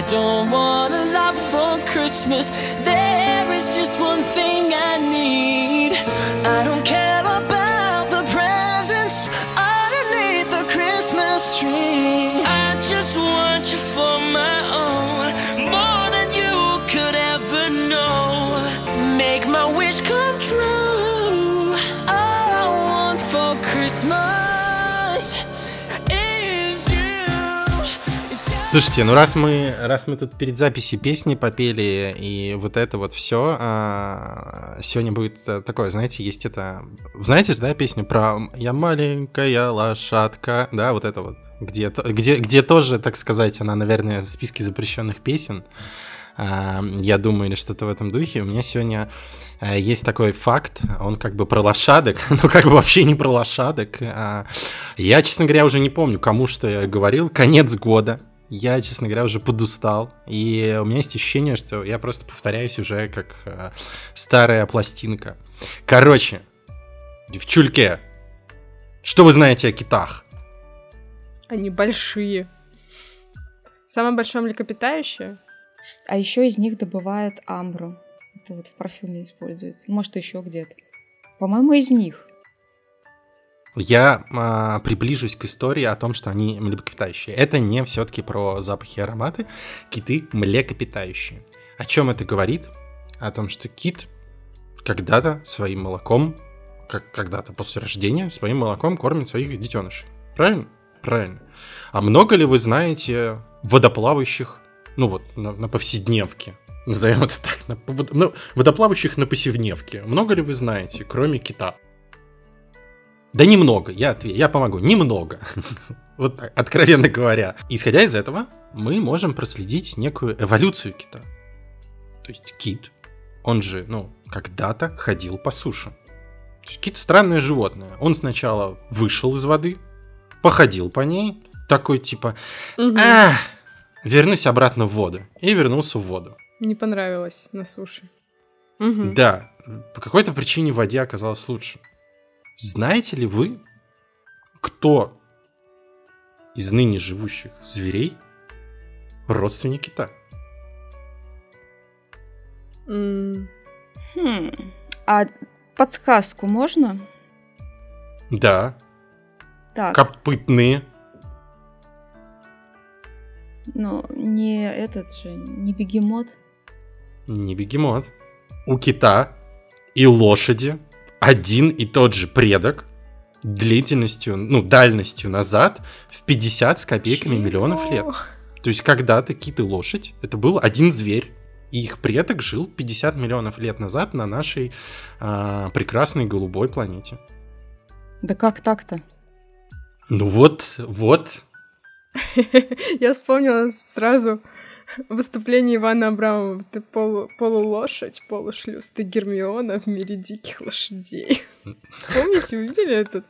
I don't want a lot for Christmas. There is just one thing I need. I don't care about the presents underneath the Christmas tree. I just want you for my own, more than you could ever know. Make my wish come true. All I want for Christmas is you. Слушайте, ну раз мы тут перед записью песни попели и вот это вот все, сегодня будет такое, знаете, есть это... Знаете же, да, песню про «Я маленькая лошадка», да, вот это вот, где тоже, так сказать, она, наверное, в списке запрещенных песен, я думаю, или что-то в этом духе. У меня сегодня есть такой факт, он как бы про лошадок, но как бы вообще не про лошадок. Я, честно говоря, уже не помню, кому что я говорил. Конец года. Я, честно говоря, уже подустал, и у меня есть ощущение, что я просто повторяюсь уже как старая пластинка. Короче, девчульки, что вы знаете о китах? Они большие. Самое большое млекопитающее. А еще из них добывают амбру. Это вот в парфюме используется. Может, еще где-то. По-моему, из них. Я приближусь к истории о том, что они млекопитающие. Это не все-таки про запахи и ароматы. Киты млекопитающие. О чем это говорит? О том, что кит когда-то своим молоком, как когда-то после рождения, своим молоком кормит своих детенышей. Правильно? Правильно. А много ли вы знаете водоплавающих, ну вот, на повседневке? Назовем это так. Водоплавающих на повседневке. Много ли вы знаете, кроме кита? Да немного, я помогу, немного. Вот так, откровенно говоря. Исходя из этого, мы можем проследить некую эволюцию кита. То есть кит, он же, когда-то ходил по суше. То есть кит странное животное. Он сначала вышел из воды, походил по ней, такой типа вернусь обратно в воду. И вернулся в воду. Не понравилось на суше. Угу. Да, по какой-то причине в воде оказалось лучше. Знаете ли вы, кто из ныне живущих зверей родственник кита? А подсказку можно? Да. Так. Копытные. Но не этот же, не бегемот. Не бегемот. У кита и лошади один и тот же предок длительностью, дальностью назад в 50 с копейками миллионов лет. То есть когда-то кит и лошадь, это был один зверь, и их предок жил 50 миллионов лет назад на нашей прекрасной голубой планете. Да как так-то? Вот. Я вспомнила сразу выступление Ивана Абрамова. Ты полулошадь, полушлюз, ты Гермиона в мире диких лошадей. Помните, вы видели это?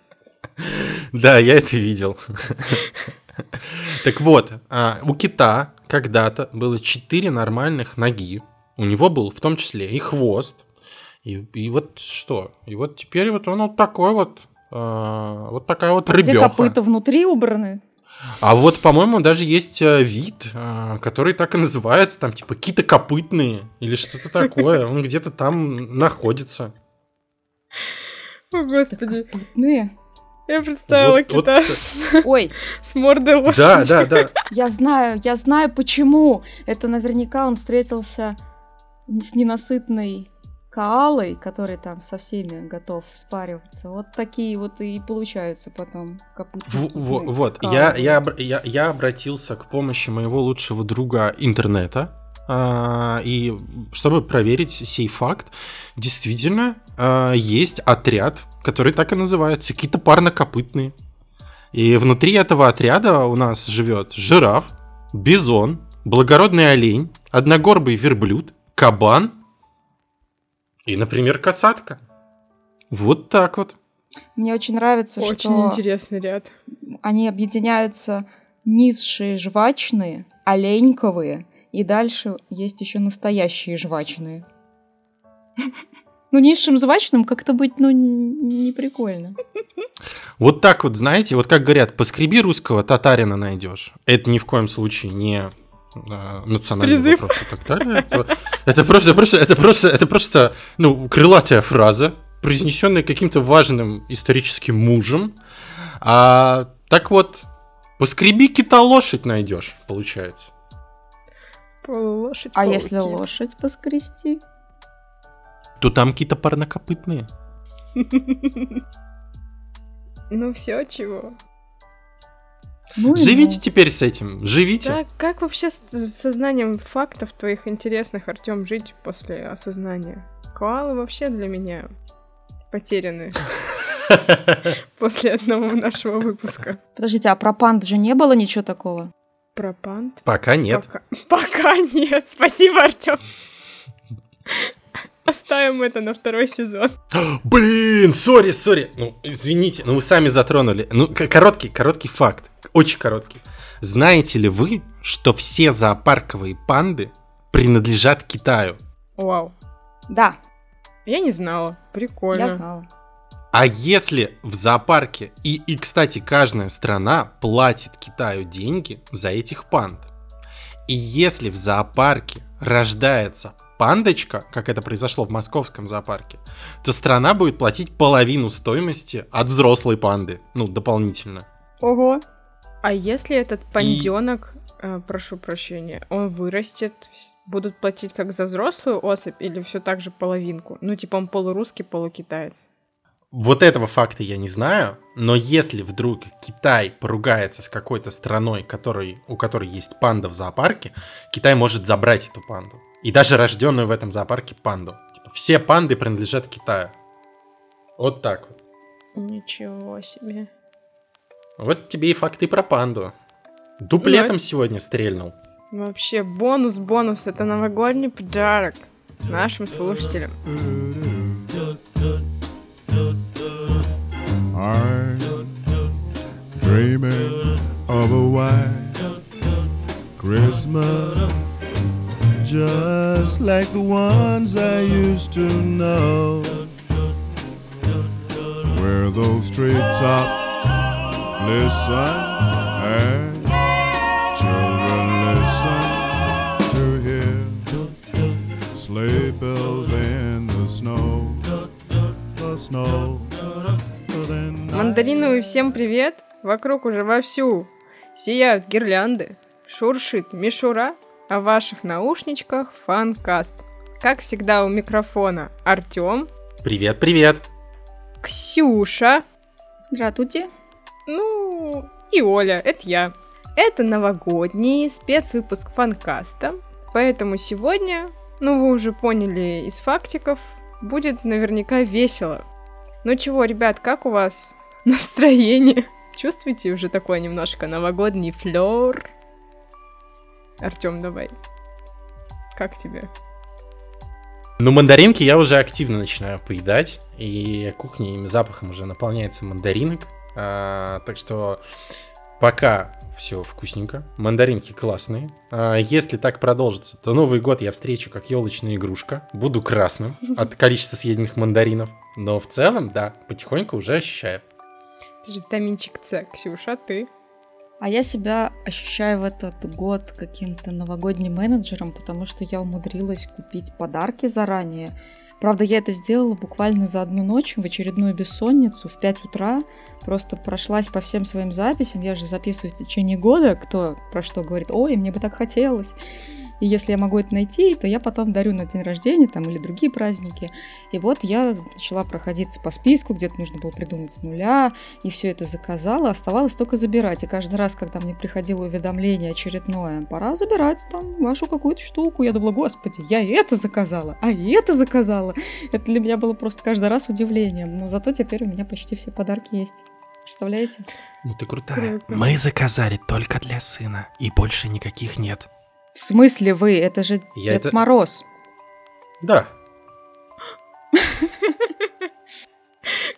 Да, я это видел. Так вот, у кита когда-то было 4 нормальных ноги. У него был в том числе и хвост, и вот что. И вот теперь вот он вот такой вот, вот такая вот рыбёха. Где копыта внутри убраны? А вот, по-моему, даже есть вид, который так и называется, там типа китокопытные или что-то такое. Он где-то там находится. О, господи. Копытные? Я представила кита с мордой лошади. Да. Я знаю, почему. Это наверняка он встретился с ненасытной коалой, который там со всеми готов спариваться. Вот такие вот и получаются потом копытные. Я обратился к помощи моего лучшего друга интернета, и чтобы проверить сей факт, действительно есть отряд, который так и называется, китопарнокопытные. И внутри этого отряда у нас живет жираф, бизон, благородный олень, одногорбый верблюд, кабан и, например, касатка. Вот так вот. Мне очень нравится, очень что... Очень интересный ряд. Они объединяются низшие жвачные, оленьковые, и дальше есть еще настоящие жвачные. Низшим жвачным как-то быть, не прикольно. Вот так вот, знаете, вот как говорят, поскреби русского, татарина найдешь. Это ни в коем случае не национальный вопрос и так далее. Это просто крылатая фраза, произнесенная каким-то важным историческим мужем. А так вот, поскреби кита, лошадь найдешь, получается. Лошадь, а если лошадь поскрести? То там какие-то парнокопытные. Ну все, чего? Живите теперь с этим, живите. Как вообще с сознанием фактов твоих интересных, Артём, жить после осознания? Коалы вообще для меня потеряны. После одного нашего выпуска. Подождите, а про панд же не было ничего такого? Про панд? Пока нет. Пока нет. Спасибо, Артём. Оставим это на второй сезон. Блин, сори. Ну, извините, но вы сами затронули. Ну, короткий факт. Очень короткий. Знаете ли вы, что все зоопарковые панды принадлежат Китаю? Вау. Да. Я не знала. Прикольно. Я знала. А если в зоопарке, и кстати, каждая страна платит Китаю деньги за этих панд. И если в зоопарке рождается пандочка, как это произошло в московском зоопарке, то страна будет платить половину стоимости от взрослой панды, дополнительно. Ого! А если этот панденок, прошу прощения, он вырастет, будут платить как за взрослую особь или все так же половинку? Он полурусский, полукитаец. Вот этого факта я не знаю, но если вдруг Китай поругается с какой-то страной, у которой есть панда в зоопарке, Китай может забрать эту панду. И даже рожденную в этом зоопарке панду. Все панды принадлежат Китаю. Вот так вот. Ничего себе. Вот тебе и факты про панду. Дуплетом сегодня стрельнул. Вообще бонус, это новогодний подарок нашим слушателям. I'm dreaming of a white Christmas, just like the ones I used to know, where those treetops listen and children listen to hear sleigh bells in the snow, the snow. Мандариновый всем привет! Вокруг уже вовсю сияют гирлянды, шуршит мишура, а в ваших наушничках Фанкаст. Как всегда у микрофона Артём. Привет-привет! Ксюша. Здравствуйте. И Оля, это я. Это новогодний спецвыпуск Фанкаста, поэтому сегодня, вы уже поняли из фактиков, будет наверняка весело. Ну чего, ребят, как у вас настроение? Чувствуете уже такой немножко новогодний флёр? Артём, давай. Как тебе? Мандаринки я уже активно начинаю поедать, и кухня им запахом уже наполняется мандаринок. Так что пока все вкусненько, мандаринки классные. Если так продолжится, то Новый год я встречу как елочная игрушка. Буду красным от количества съеденных мандаринов. Но в целом, да, потихоньку уже ощущаю. Ты же витаминчик С, Ксюша, ты? А я себя ощущаю в этот год каким-то новогодним менеджером, потому что я умудрилась купить подарки заранее. Правда, я это сделала буквально за одну ночь, в очередную бессонницу, в 5 утра. Просто прошлась по всем своим записям. Я же записываю в течение года, кто про что говорит, ой, мне бы так хотелось. И если я могу это найти, то я потом дарю на день рождения там, или другие праздники. И вот я начала проходиться по списку, где-то нужно было придумать с нуля, и все это заказала, оставалось только забирать. И каждый раз, когда мне приходило уведомление очередное, пора забирать там вашу какую-то штуку, я думала, господи, я это заказала, а это заказала. Это для меня было просто каждый раз удивлением. Но зато теперь у меня почти все подарки есть. Представляете? Ты крутая. Круто. Мы заказали только для сына, и больше никаких нет. В смысле вы? Это же Дед Мороз. Да.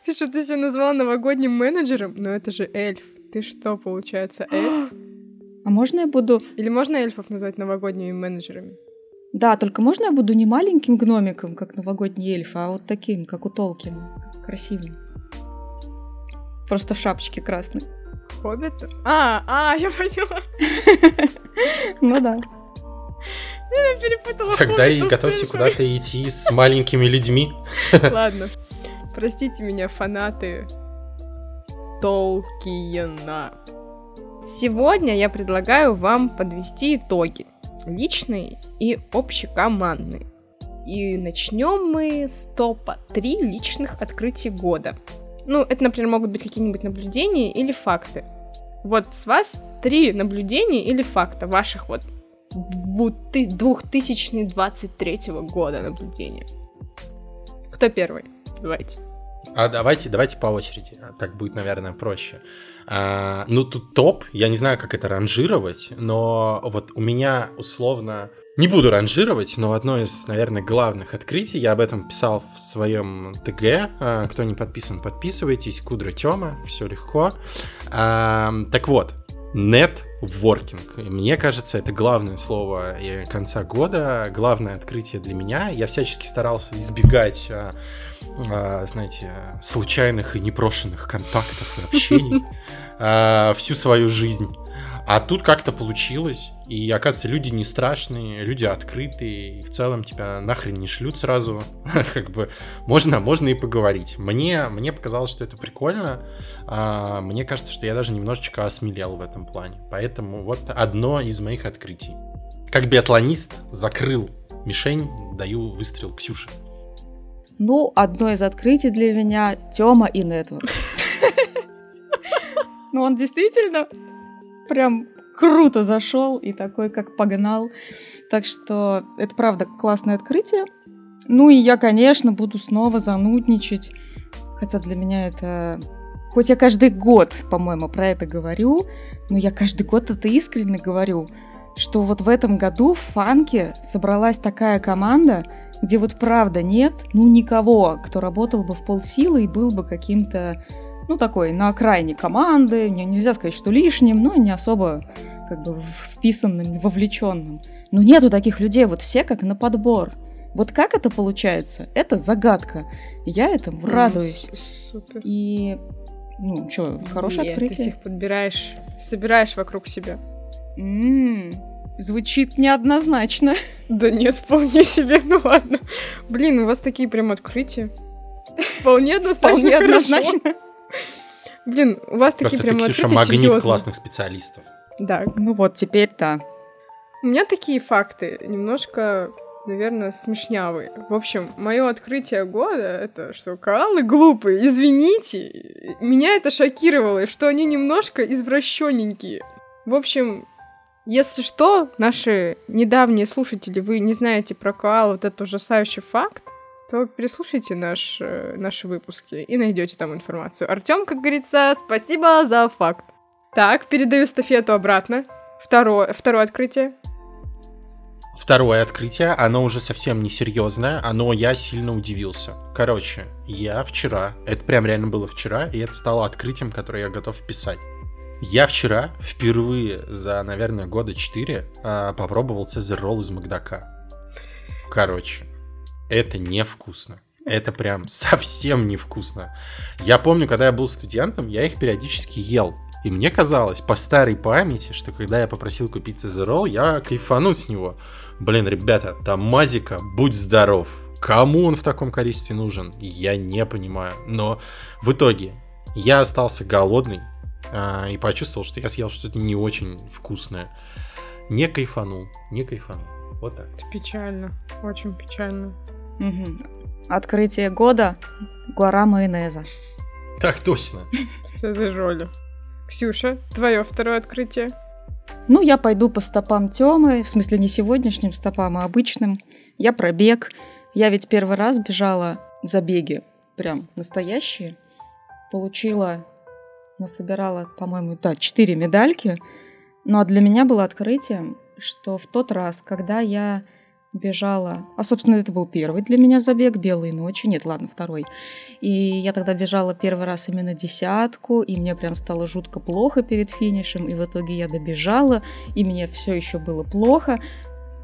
Ты что, ты себя назвала новогодним менеджером? Но это же эльф. Ты что, получается, эльф? А можно я буду... Или можно эльфов назвать новогодними менеджерами? Да, только можно я буду не маленьким гномиком, как новогодний эльф, а вот таким, как у Толкина. Красивым. Просто в шапочке красной. Хоббит? Я поняла. Ну да. Я перепутала. Тогда и готовься куда-то идти с маленькими людьми. Ладно. Простите меня, фанаты Толкина. Сегодня я предлагаю вам подвести итоги. Личные и общекомандные. И начнем мы с топа 3 личных открытий года. Ну, это, например, могут быть какие-нибудь наблюдения или факты. Вот с вас 3 наблюдения или факта ваших вот 2023 года наблюдения. Кто первый? Давайте. Давайте по очереди. Так будет, наверное, проще. Ну, тут топ. Я не знаю, как это ранжировать, но вот у меня условно... Не буду ранжировать, но одно из, наверное, главных открытий, я об этом писал в своем ТГ, кто не подписан, подписывайтесь, Кудра Тёма, все легко. Так вот, нетворкинг, мне кажется, это главное слово конца года, главное открытие для меня, я всячески старался избегать, знаете, случайных и непрошенных контактов и общений всю свою жизнь. А тут как-то получилось, и, оказывается, люди не страшные, люди открытые, и в целом тебя нахрен не шлют сразу, как бы можно и поговорить. Мне показалось, что это прикольно, мне кажется, что я даже немножечко осмелел в этом плане, поэтому вот одно из моих открытий. Как биатлонист закрыл мишень, даю выстрел Ксюше. Ну, одно из открытий для меня — Тёма и нетворк. Ну, он действительно... прям круто зашел и такой, как погнал. Так что это, правда, классное открытие. Ну и я, конечно, буду снова занудничать. Хотя для меня это... Хоть я каждый год, по-моему, про это говорю, но я каждый год это искренне говорю, что вот в этом году в Фанке собралась такая команда, где вот правда нет, ну, никого, кто работал бы в полсилы и был бы каким-то... Ну, такой, на окраине команды, нельзя сказать, что лишним, но не особо как бы вписанным, вовлеченным. Но нету таких людей, вот все как на подбор. Вот как это получается? Это загадка. Я этому радуюсь. Супер. И, ну, что, хорошее открытие. Ты всех подбираешь, собираешь вокруг себя. Звучит неоднозначно. Да нет, вполне себе, ну ладно. Блин, у вас такие прям открытия. Вполне однозначно. Блин, у вас просто такие прям открытия серьезные. Просто ты, Ксюша, магнит классных специалистов. Да. Ну вот, теперь-то. У меня такие факты немножко, наверное, смешнявые. В общем, мое открытие года — это что коалы глупые, извините. Меня это шокировало, что они немножко извращененькие. В общем, если что, наши недавние слушатели, вы не знаете про коал, вот этот ужасающий факт, то переслушайте наши выпуски и найдете там информацию. Артем, как говорится, спасибо за факт. Так, передаю эстафету обратно. Второе открытие. Второе открытие, оно уже совсем не серьезное, я сильно удивился. Короче, я вчера, это прям реально было вчера, и это стало открытием, которое я готов писать. Я вчера впервые за, наверное, года 4 попробовал цезеролл из Макдака. Короче. Это невкусно. Это прям совсем невкусно. Я помню, когда я был студентом, я их периодически ел. И мне казалось, по старой памяти, что когда я попросил купить цезеролл, я кайфану с него. Блин, ребята, там мазика, будь здоров. Кому он в таком количестве нужен, я не понимаю. Но в итоге я остался голодный и почувствовал, что я съел что-то не очень вкусное. Не кайфанул. Вот так. Это печально, очень печально. Открытие года — гора майонеза. Так точно. Цезероль. Ксюша, твое второе открытие? Ну, я пойду по стопам Тёмы, в смысле не сегодняшним стопам, а обычным. Я пробег. Я ведь первый раз бежала забеги, прям настоящие. Получила, насобирала, по-моему, 4 медальки. Но для меня было открытием, что в тот раз, когда я бежала... А, собственно, это был первый для меня забег «Белые ночи». Нет, ладно, второй. И я тогда бежала первый раз именно 10, и мне прям стало жутко плохо перед финишем, и в итоге я добежала, и мне все еще было плохо.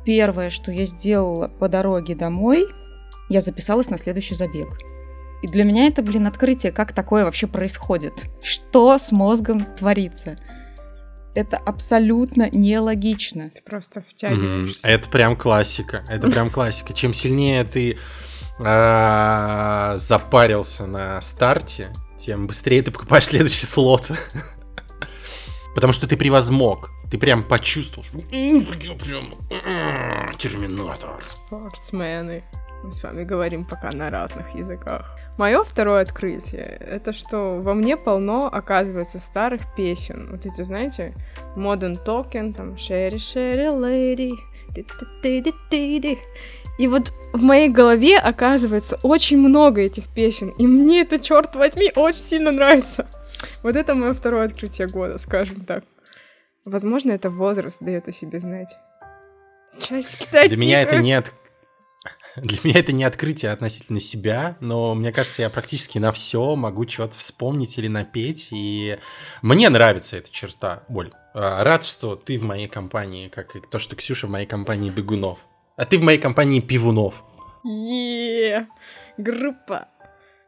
Первое, что я сделала по дороге домой, я записалась на следующий забег. И для меня это, блин, открытие, как такое вообще происходит. Что с мозгом творится? это абсолютно нелогично. Ты просто втягиваешься. Это прям классика. Это прям классика. Чем сильнее ты запарился на старте, тем быстрее ты покупаешь следующий слот. Потому что ты превозмог. Ты прям почувствовал. Терминатор. Спортсмены. Мы с вами говорим пока на разных языках. Мое второе открытие — это что во мне полно, оказывается, старых песен. Вот эти, знаете, Modern Talking, там Sherry Sherry Lady. И вот в моей голове, оказывается, очень много этих песен. И мне это, черт возьми, очень сильно нравится. Вот это мое второе открытие года, скажем так. Возможно, это возраст дает о себе знать. Часики тайцы. Для меня это не открытие относительно себя, но мне кажется, я практически на все могу что-то вспомнить или напеть, и мне нравится эта черта, Оль. Рад, что ты в моей компании, как и то, что Ксюша в моей компании бегунов, а ты в моей компании пивунов. Еее, группа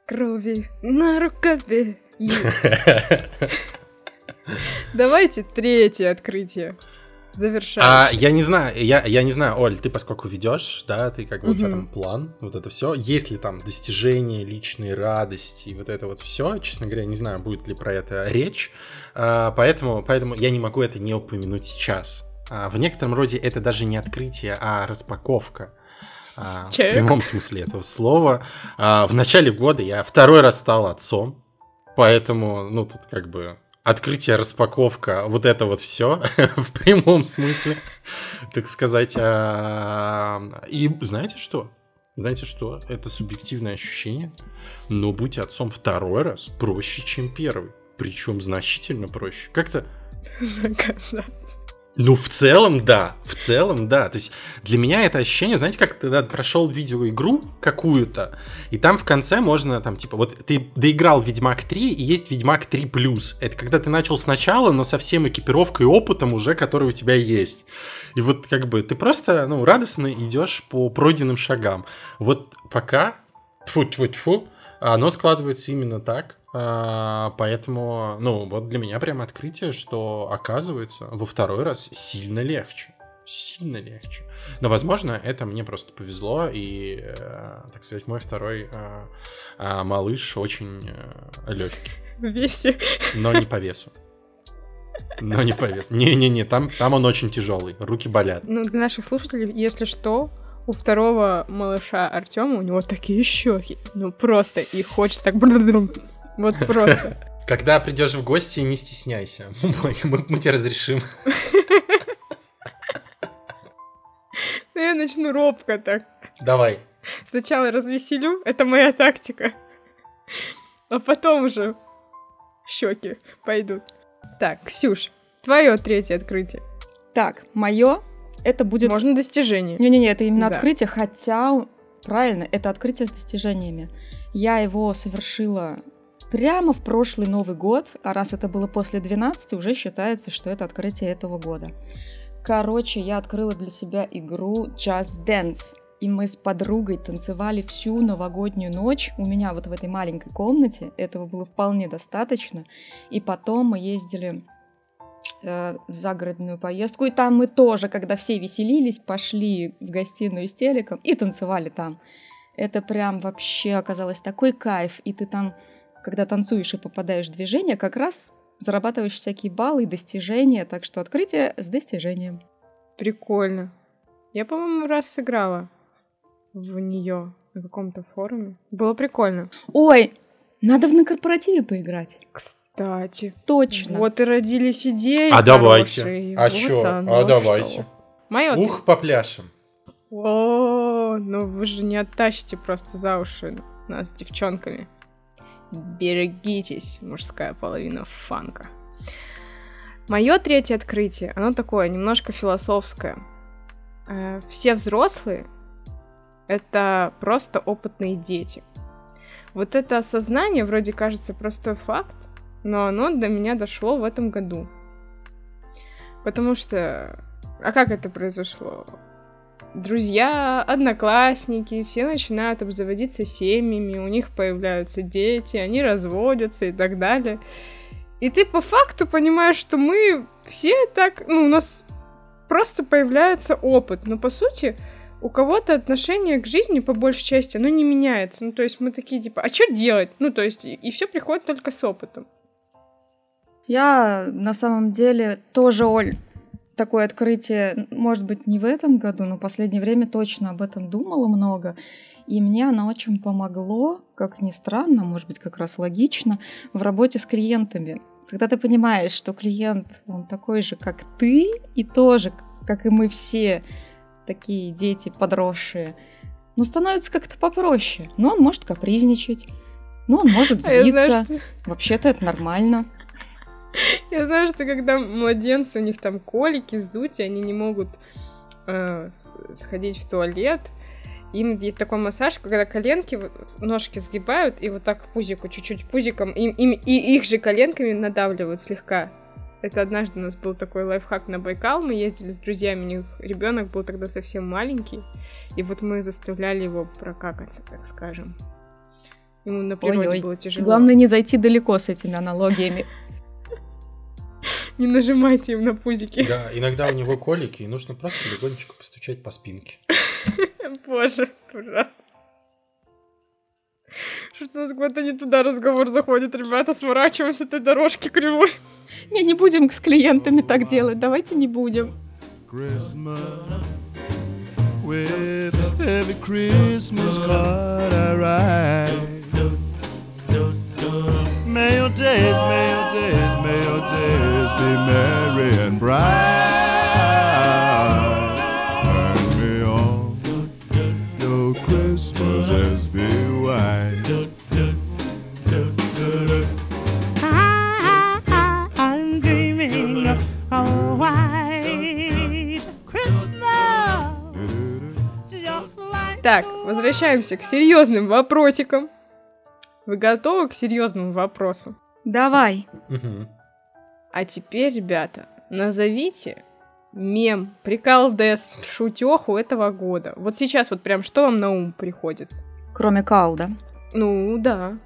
крови на рукаве. Давайте третье открытие. Завершаем. Я не знаю, Оль, ты поскольку ведешь, да, ты как бы у тебя там план, вот это все. Есть ли там достижения, личные радости, вот это вот все. Честно говоря, не знаю, будет ли про это речь. Поэтому я не могу это не упомянуть сейчас. В некотором роде это даже не открытие, а распаковка. В прямом смысле этого слова. В начале года я второй раз стал отцом. Поэтому, ну, тут как бы. Открытие, распаковка, вот это вот все в прямом смысле, так сказать. И знаете что? Знаете что? Это субъективное ощущение, но быть отцом второй раз проще, чем первый. Причем значительно проще. Как-то... Заказать. Ну, в целом, да. В целом, да. То есть для меня это ощущение, знаете, как ты прошел видеоигру какую-то, и там в конце можно, там, типа, вот ты доиграл Ведьмак 3, и есть Ведьмак 3+. Это когда ты начал сначала, но со всем экипировкой и опытом уже, который у тебя есть. И вот как бы ты просто, ну, радостно идешь по пройденным шагам. Вот пока, тьфу-тьфу-тьфу, оно складывается именно так. Поэтому, ну, вот для меня прям открытие, что оказывается во второй раз сильно легче. Сильно легче. Но, возможно, это мне просто повезло. И, так сказать, мой второй малыш очень легкий. В весе. Но не по весу. Но не по весу. Не-не-не, там он очень тяжелый. Руки болят. Ну, для наших слушателей, если что... У второго малыша Артема у него такие щеки. Ну просто, и хочется так... Вот просто. Когда придешь в гости, не стесняйся. Мы тебе разрешим. Я начну робко так. Давай. Сначала развеселю, это моя тактика. А потом уже щеки пойдут. Так, Ксюш, твое третье открытие. Так, мое... Это будет... Можно достижение. Не-не-не, это именно открытие, хотя... Правильно, это открытие с достижениями. Я его совершила прямо в прошлый Новый год, а раз это было после 12, уже считается, что это открытие этого года. Короче, я открыла для себя игру Just Dance, и мы с подругой танцевали всю новогоднюю ночь у меня вот в этой маленькой комнате, этого было вполне достаточно, и потом мы ездили... в загородную поездку, и там мы тоже, когда все веселились, пошли в гостиную с телеком и танцевали там. Это прям вообще оказалось такой кайф, и ты там, когда танцуешь и попадаешь в движение, как раз зарабатываешь всякие баллы и достижения, так что открытие с достижением. Прикольно. Я, по-моему, раз сыграла в нее на каком-то форуме. Было прикольно. Ой, надо на корпоративе поиграть. Кстати. Точно. Вот и родились идеи. А давайте. А чё? А давайте. Ух, попляшем. О, ну вы же не оттащите просто за уши нас, девчонками. Берегитесь, мужская половина фанка. Мое третье открытие, оно такое, немножко философское. Все взрослые — это просто опытные дети. Вот это осознание, вроде кажется простой факт, но оно до меня дошло в этом году. Потому что... А как это произошло? Друзья, одноклассники, все начинают обзаводиться семьями, у них появляются дети, они разводятся и так далее. И ты по факту понимаешь, что мы все так... Ну, у нас просто появляется опыт. Но, по сути, у кого-то отношение к жизни, по большей части, оно не меняется. Ну, то есть мы такие, типа, а что делать? Ну, то есть и все приходит только с опытом. Я, на самом деле, тоже, Оль, такое открытие, может быть, не в этом году, но в последнее время точно об этом думала много. И мне оно очень помогло, как ни странно, может быть, как раз логично, в работе с клиентами. Когда ты понимаешь, что клиент, он такой же, как ты, и тоже, как и мы все, такие дети подросшие, но становится как-то попроще. Но он может капризничать, но он может злиться. Вообще-то это нормально. Я знаю, что когда младенцы, у них там колики, вздутие, они не могут сходить в туалет. Им есть такой массаж, когда коленки, ножки сгибают, и вот так пузику, чуть-чуть пузиком, и их же коленками надавливают слегка. Это однажды у нас был такой лайфхак на Байкал, мы ездили с друзьями, у них ребенок был тогда совсем маленький, и вот мы заставляли его прокакаться, так скажем. Ему на природе было тяжело. Главное не зайти далеко с этими аналогиями. Не нажимайте им на пузики. Да, иногда у него колики, и нужно просто легонечко постучать по спинке. Боже, ужасно. Что-то у нас куда-то не туда разговор заходит, ребята, сворачиваем с этой дорожки кривой. Не будем с клиентами так делать, давайте не будем. Так, возвращаемся к серьезным вопросикам. Вы готовы к серьезному вопросу? Давай. Угу. А теперь, ребята, назовите мем, приколдес, шутеху этого года. Вот сейчас вот прям что вам на ум приходит? Кроме калда. Ну, да.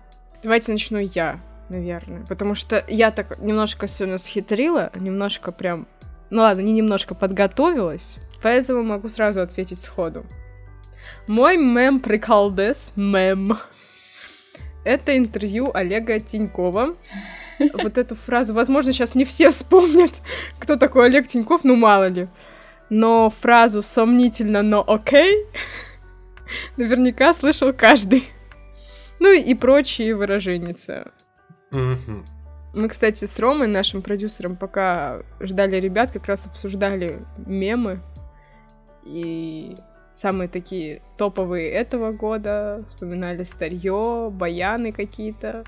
Давайте начну я, наверное. Потому что я так немножко сегодня схитрила, немножко прям... Ну ладно, не немножко подготовилась, поэтому могу сразу ответить сходу. Мой мем-приколдес, мем, это интервью Олега Тинькова. Вот эту фразу, возможно, сейчас не все вспомнят, кто такой Олег Тиньков, ну мало ли. Но фразу «сомнительно, но окей» наверняка слышал каждый. Ну и прочие выраженницы. Mm-hmm. Мы, кстати, с Ромой, нашим продюсером, пока ждали ребят, как раз обсуждали мемы и... Самые такие топовые этого года. Вспоминали старье, баяны какие-то.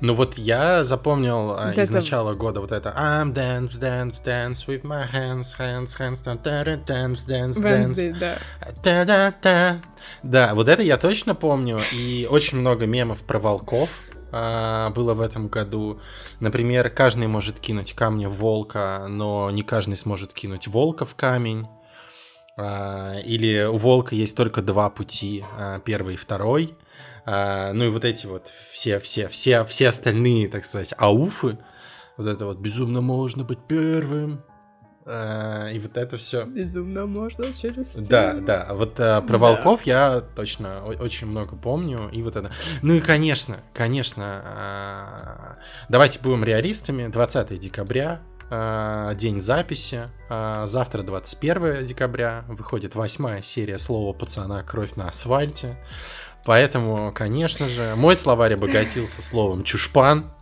Ну вот я запомнил вот из начала года вот это I'm dance, dance, dance with my hands, hands, hands, dance, dance, dance, Wednesday, dance. Да. Да-да-да. Да, вот это я точно помню. И очень много мемов про волков было в этом году. Например, каждый может кинуть камни в волка, но не каждый сможет кинуть волка в камень. Или у волка есть только два пути, первый и второй. Ну и вот эти вот все остальные, так сказать, ауфы. Вот это вот «безумно можно быть первым». И вот это все. «Безумно можно через стену». Да, вот про волков я точно очень много помню. И вот это. Ну и конечно, давайте будем реалистами. 20 декабря. День записи. Завтра 21 декабря выходит 8-я серия «Слово пацана. Кровь на асфальте». Поэтому, конечно же, мой словарь обогатился словом «чушпан».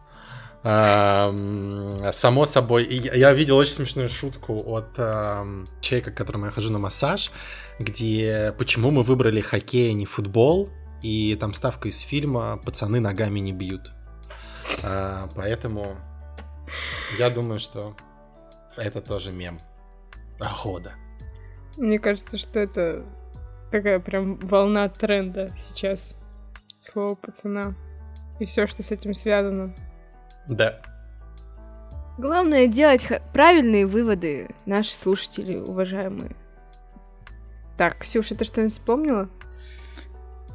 Само собой. Я видел очень смешную шутку от человека, к которому я хожу на массаж, где «Почему мы выбрали хоккей, а не футбол?» И там ставка из фильма «Пацаны ногами не бьют». Поэтому... Я думаю, что это тоже мем года. Мне кажется, что это такая прям волна тренда сейчас. Слово пацана. И все, что с этим связано. Да. Главное делать правильные выводы, наши слушатели, уважаемые. Так, Ксюша, ты что-нибудь вспомнила?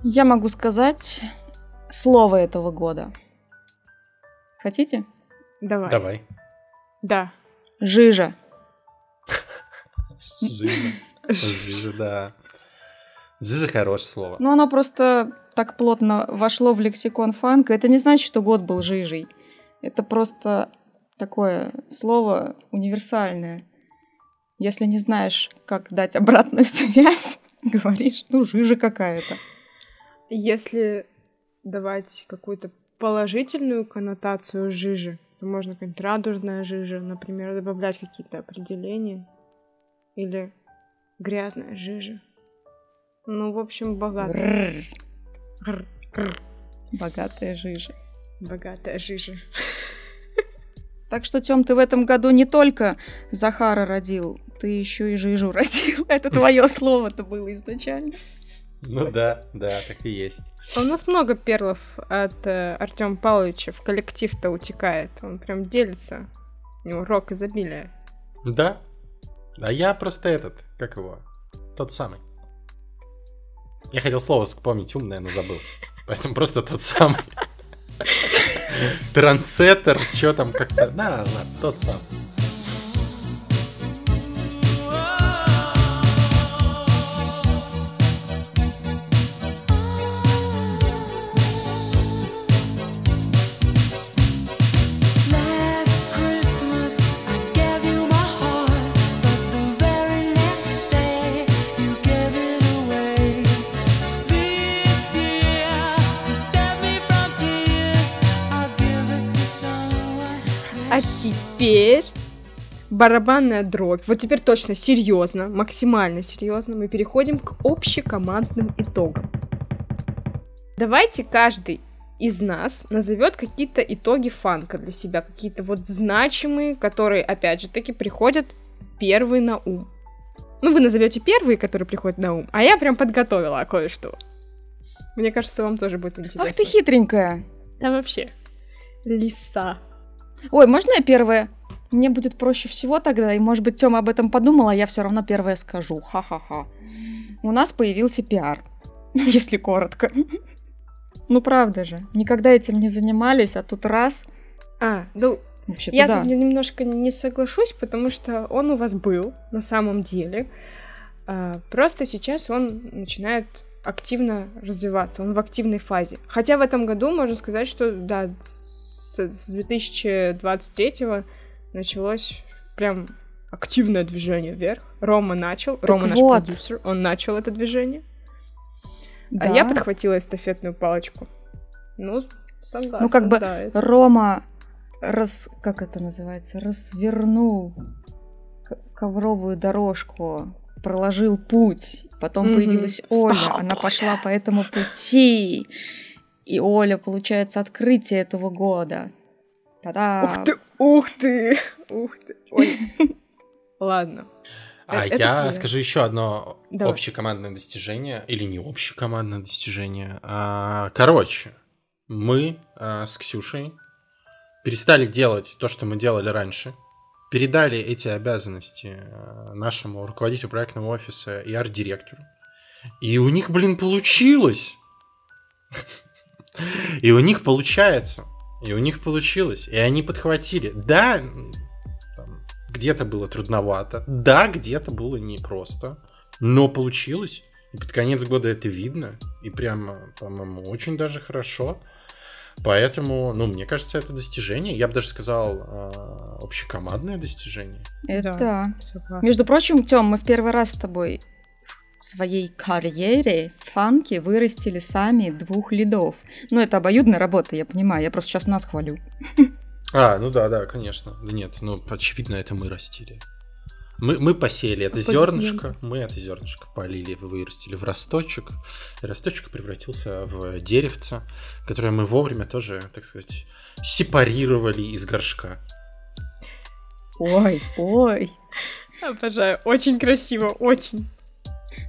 Я могу сказать слово этого года. Хотите? Давай. Да. Жижа. Жижа, да. Жижа — хорошее слово. Ну, оно просто так плотно вошло в лексикон фанка. Это не значит, что год был жижей. Это просто такое слово универсальное. Если не знаешь, как дать обратную связь, говоришь, ну, жижа какая-то. Если давать какую-то положительную коннотацию жижи, то можно какая-нибудь радужная жижа, например, добавлять какие-то определения. Или грязная жижа. Ну, в общем, богатая. Богатая жижа. Богатая жижа. Так что, Тём, ты в этом году не только Захара родил, ты еще и жижу родил. Это твое слово-то было изначально. Ну да, так и есть. У нас много перлов от Артема Павловича в коллектив-то утекает. Он прям делится. У него рок изобилия. Да. А я просто тот самый. Я хотел слово вспомнить умное, но забыл. Поэтому просто тот самый. Трансеттер, что там как-то. Да, тот самый. Теперь барабанная дробь. Вот теперь точно серьезно, максимально серьезно мы переходим к общекомандным итогам. Давайте каждый из нас назовет какие-то итоги фанка для себя, какие-то вот значимые, которые, опять же таки, приходят первые на ум. Ну, вы назовете первые, которые приходят на ум, а я прям подготовила кое-что. Мне кажется, вам тоже будет интересно. Ах ты хитренькая. Да вообще. Лиса. Ой, можно я первая? Мне будет проще всего тогда, и, может быть, Тёма об этом подумала, а я все равно первая скажу. Ха-ха-ха. У нас появился пиар, если коротко. Ну, правда же, никогда этим не занимались, а тут раз... Вообще-то я тут немножко не соглашусь, потому что он у вас был, на самом деле. Просто сейчас он начинает активно развиваться, он в активной фазе. Хотя в этом году можно сказать, что, да... С 2023 началось прям активное движение вверх. Рома начал. Так Рома вот. Наш продюсер. Он начал это движение. Да. А я подхватила эстафетную палочку. Ну, согласна. Ну, как бы да, это... Рома развернул ковровую дорожку, проложил путь. Потом появилась Оля. Она пошла по этому пути. И Оля, получается, открытие этого года. Та-да! Ух ты! Ой. Ладно. А я скажу еще одно общекомандное достижение. Или не общекомандное достижение. Короче, мы с Ксюшей перестали делать то, что мы делали раньше. Передали эти обязанности нашему руководителю проектного офиса и арт-директору. И у них, получилось! И у них получается, и у них получилось, и они подхватили. Да, где-то было трудновато, да, где-то было непросто, но получилось. И под конец года это видно, и прямо, по-моему, очень даже хорошо. Поэтому, мне кажется, это достижение, я бы даже сказал, общекомандное достижение. Это, между прочим, Тём, мы в первый раз с тобой... В своей карьере фанки вырастили сами 2 лидов. Ну, это обоюдная работа, я понимаю. Я просто сейчас нас хвалю. Да, конечно. Да нет, очевидно, это мы растили. Мы посеяли это зернышко, мы это зернышко полили, вырастили в росточек. И росточек превратился в деревце, которое мы вовремя тоже, так сказать, сепарировали из горшка. Ой. Обожаю. Очень красиво, очень.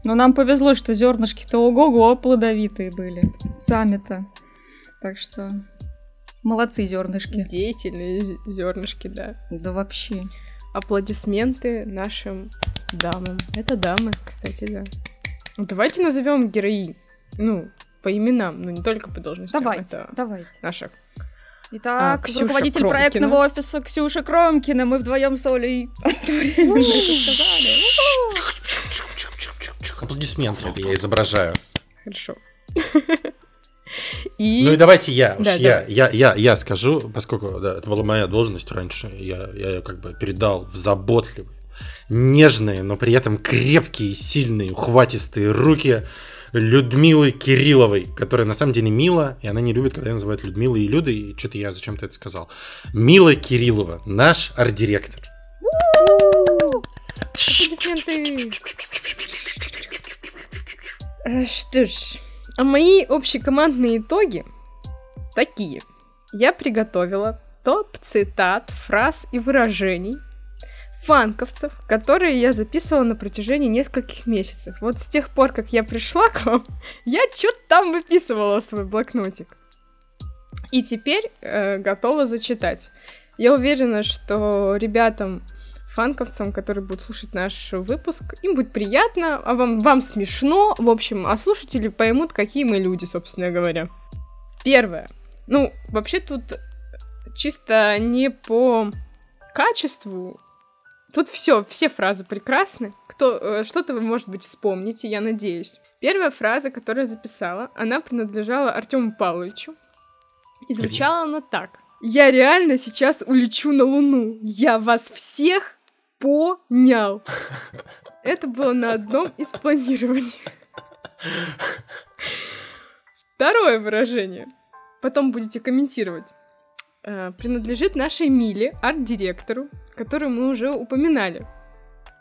Но нам повезло, что зернышки-то ого-го плодовитые были. Сами-то. Так что молодцы зернышки. Деятельные зернышки, да. Да вообще. Аплодисменты нашим дамам. Это дамы, кстати, да. Давайте назовем героинь. По именам, не только по должностям. Давайте. Наша Итак, руководитель Кромкина. Проектного офиса Ксюша Кромкина. Мы вдвоем с Олей аплодисменты. Я изображаю. Хорошо. И... Ну и давайте я скажу, поскольку да, это была моя должность раньше, я ее как бы передал в заботливые, нежные, но при этом крепкие, сильные, ухватистые руки Людмилы Кирилловой, которая на самом деле мила, и она не любит, когда ее называют Людмилой и Людой, и что-то я зачем-то это сказал. Мила Кириллова, наш арт-директор. Аплодисменты. Что ж... А мои общекомандные итоги такие. Я приготовила топ цитат, фраз и выражений фанковцев, которые я записывала на протяжении нескольких месяцев. Вот с тех пор, как я пришла к вам, я что-то там выписывала в свой блокнотик. И теперь готова зачитать. Я уверена, что ребятам... фанковцам, которые будут слушать наш выпуск. Им будет приятно, а вам смешно. В общем, а слушатели поймут, какие мы люди, собственно говоря. Первое. Ну, вообще тут чисто не по качеству. Тут все фразы прекрасны. Что-то вы, может быть, вспомните, я надеюсь. Первая фраза, которую я записала, она принадлежала Артему Павловичу. И звучала она так. Я реально сейчас улечу на Луну. Я вас всех... понял. Это было на одном из планирований. Второе выражение. Потом будете комментировать. Принадлежит нашей Миле, арт-директору, которую мы уже упоминали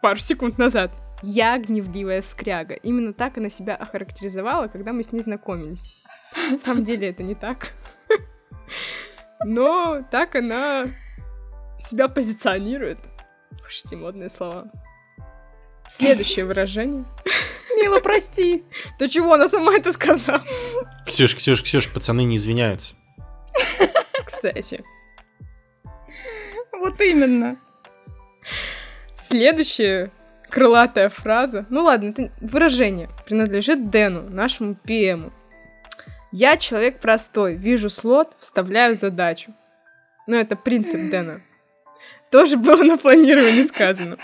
пару секунд назад. Я гневливая скряга. Именно так она себя охарактеризовала, когда мы с ней знакомились. На самом деле это не так. Но так она себя позиционирует. Уж эти модные слова. Следующее выражение. Мила, прости. Да чего, она сама это сказала. Ксюш, пацаны не извиняются. Кстати. Вот именно. Следующая крылатая фраза. Ну ладно, это выражение. Принадлежит Дэну, нашему ПМу. Я человек простой, вижу слот, вставляю задачу. Ну, это принцип Дэна. Тоже было на планировании сказано.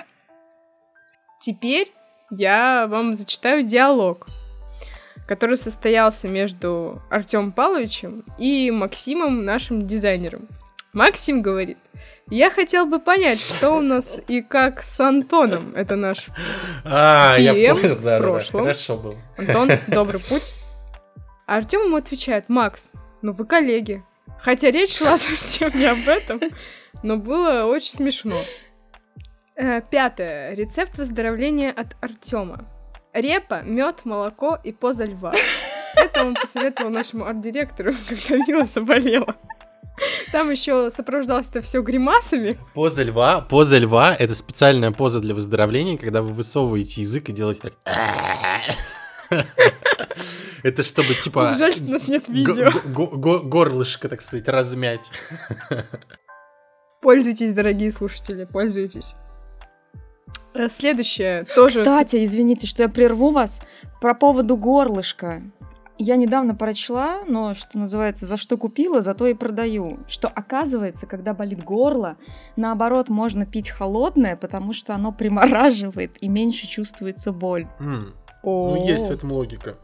Теперь я вам зачитаю диалог, который состоялся между Артёмом Павловичем и Максимом, нашим дизайнером. Максим говорит, я хотел бы понять, что у нас и как с Антоном. Это наш ПМ в прошлом. Хорошо было. Антон, добрый путь. А Артём ему отвечает, Макс, ну вы коллеги. Хотя речь шла совсем не об этом, но было очень смешно. Пятое. Рецепт выздоровления от Артёма. Репа, мед, молоко и поза льва. Это он посоветовал нашему арт-директору, когда Мила заболела. Там еще сопровождалось это все гримасами. Поза льва — это специальная поза для выздоровления, когда вы высовываете язык и делаете так... Это чтобы, типа... Жаль, что у нас нет видео. Горлышко, так сказать, размять. Пользуйтесь, дорогие слушатели, пользуйтесь. Следующее тоже... Кстати, извините, что я прерву вас. По поводу горлышка. Я недавно прочла, но, что называется, за что купила, зато и продаю. Что, оказывается, когда болит горло, наоборот, можно пить холодное, потому что оно примораживает и меньше чувствуется боль. Ну, есть в этом логика.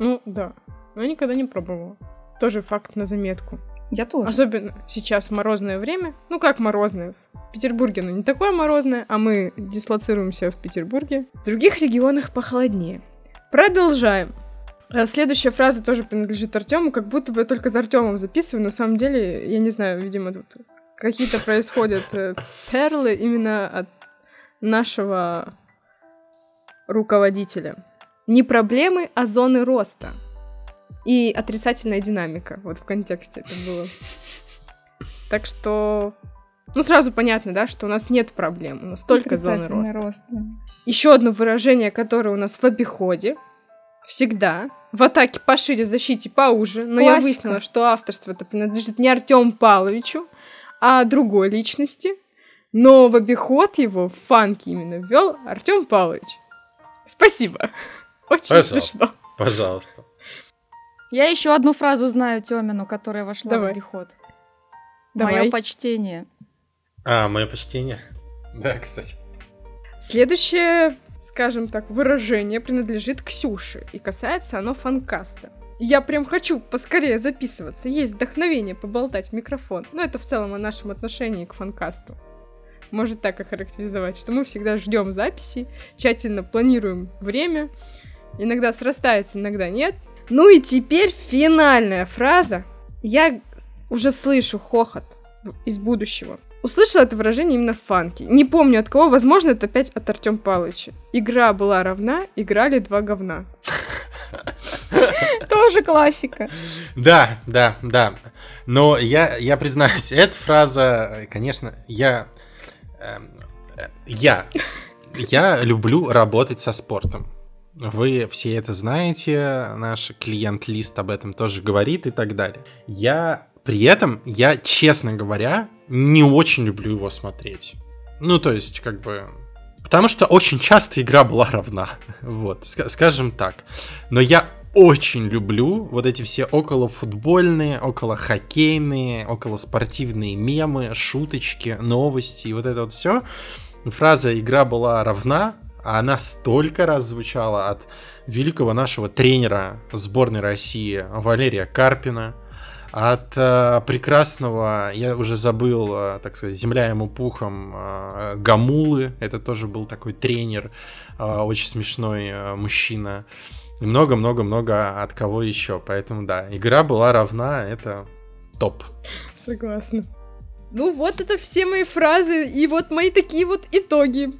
Ну, да. Но я никогда не пробовала. Тоже факт на заметку. Я тоже. Особенно сейчас в морозное время. Ну, как морозное? В Петербурге оно не такое морозное, а мы дислоцируемся в Петербурге. В других регионах похолоднее. Продолжаем. Следующая фраза тоже принадлежит Артему, как будто бы я только за Артемом записываю. На самом деле, я не знаю, видимо, тут какие-то происходят перлы именно от нашего... руководителя. Не проблемы, а зоны роста. И отрицательная динамика. Вот в контексте это было. Так что... Ну, сразу понятно, да, что у нас нет проблем. У нас только зоны роста. Еще одно выражение, которое у нас в обиходе. Всегда. В атаке пошире, в защите поуже. Но классика. Я выяснила, что авторство-то принадлежит не Артёму Павловичу, а другой личности. Но в обиход его, в фанке именно, ввел Артём Павлович. Спасибо. Очень смешно. Пожалуйста. Я еще одну фразу знаю Тёмину, которая вошла в обиход. Давай. Мое почтение. А, мое почтение. Да, кстати. Следующее, скажем так, выражение принадлежит Ксюше, и касается оно фанкаста. Я прям хочу поскорее записываться, есть вдохновение поболтать в микрофон. Но это в целом о нашем отношении к фанкасту. Может так охарактеризовать, что мы всегда ждем записи, тщательно планируем время, иногда срастается, иногда нет. Ну и теперь финальная фраза. Я уже слышу хохот из будущего. Услышала это выражение именно в Фанке. Не помню от кого, возможно, это опять от Артема Павловича. Игра была равна, играли два говна. Тоже классика. Да, да, да. Но я признаюсь, эта фраза, конечно, я люблю работать со спортом. Вы все это знаете, наш клиент-лист об этом тоже говорит и так далее. При этом я, честно говоря, не очень люблю его смотреть. Ну, то есть, как бы... Потому что очень часто игра была равна. Вот, скажем так. Но я очень люблю вот эти все околофутбольные, околохоккейные, околоспортивные мемы, шуточки, новости и вот это вот все. Фраза «игра была равна», она столько раз звучала от великого нашего тренера сборной России Валерия Карпина, от прекрасного, я уже забыл, так сказать, земля ему пухом, Гамулы, это тоже был такой тренер, очень смешной мужчина, и много-много-много от кого еще, поэтому да, игра была равна, это топ. Согласна. Ну вот это все мои фразы, и вот мои такие вот итоги,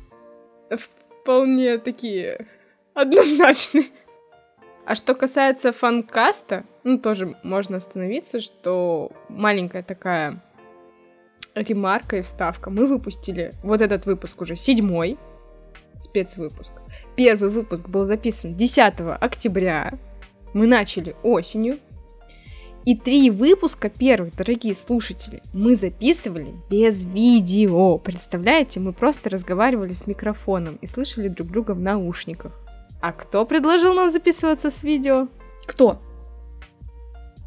вполне такие однозначные. А что касается фанкаста, ну, тоже можно остановиться, что маленькая такая ремарка и вставка. Мы выпустили вот этот выпуск уже 7-й спецвыпуск. Первый выпуск был записан 10 октября. Мы начали осенью. И 3 выпуска первых, дорогие слушатели, мы записывали без видео. Представляете, мы просто разговаривали с микрофоном и слышали друг друга в наушниках. А кто предложил нам записываться с видео? Кто?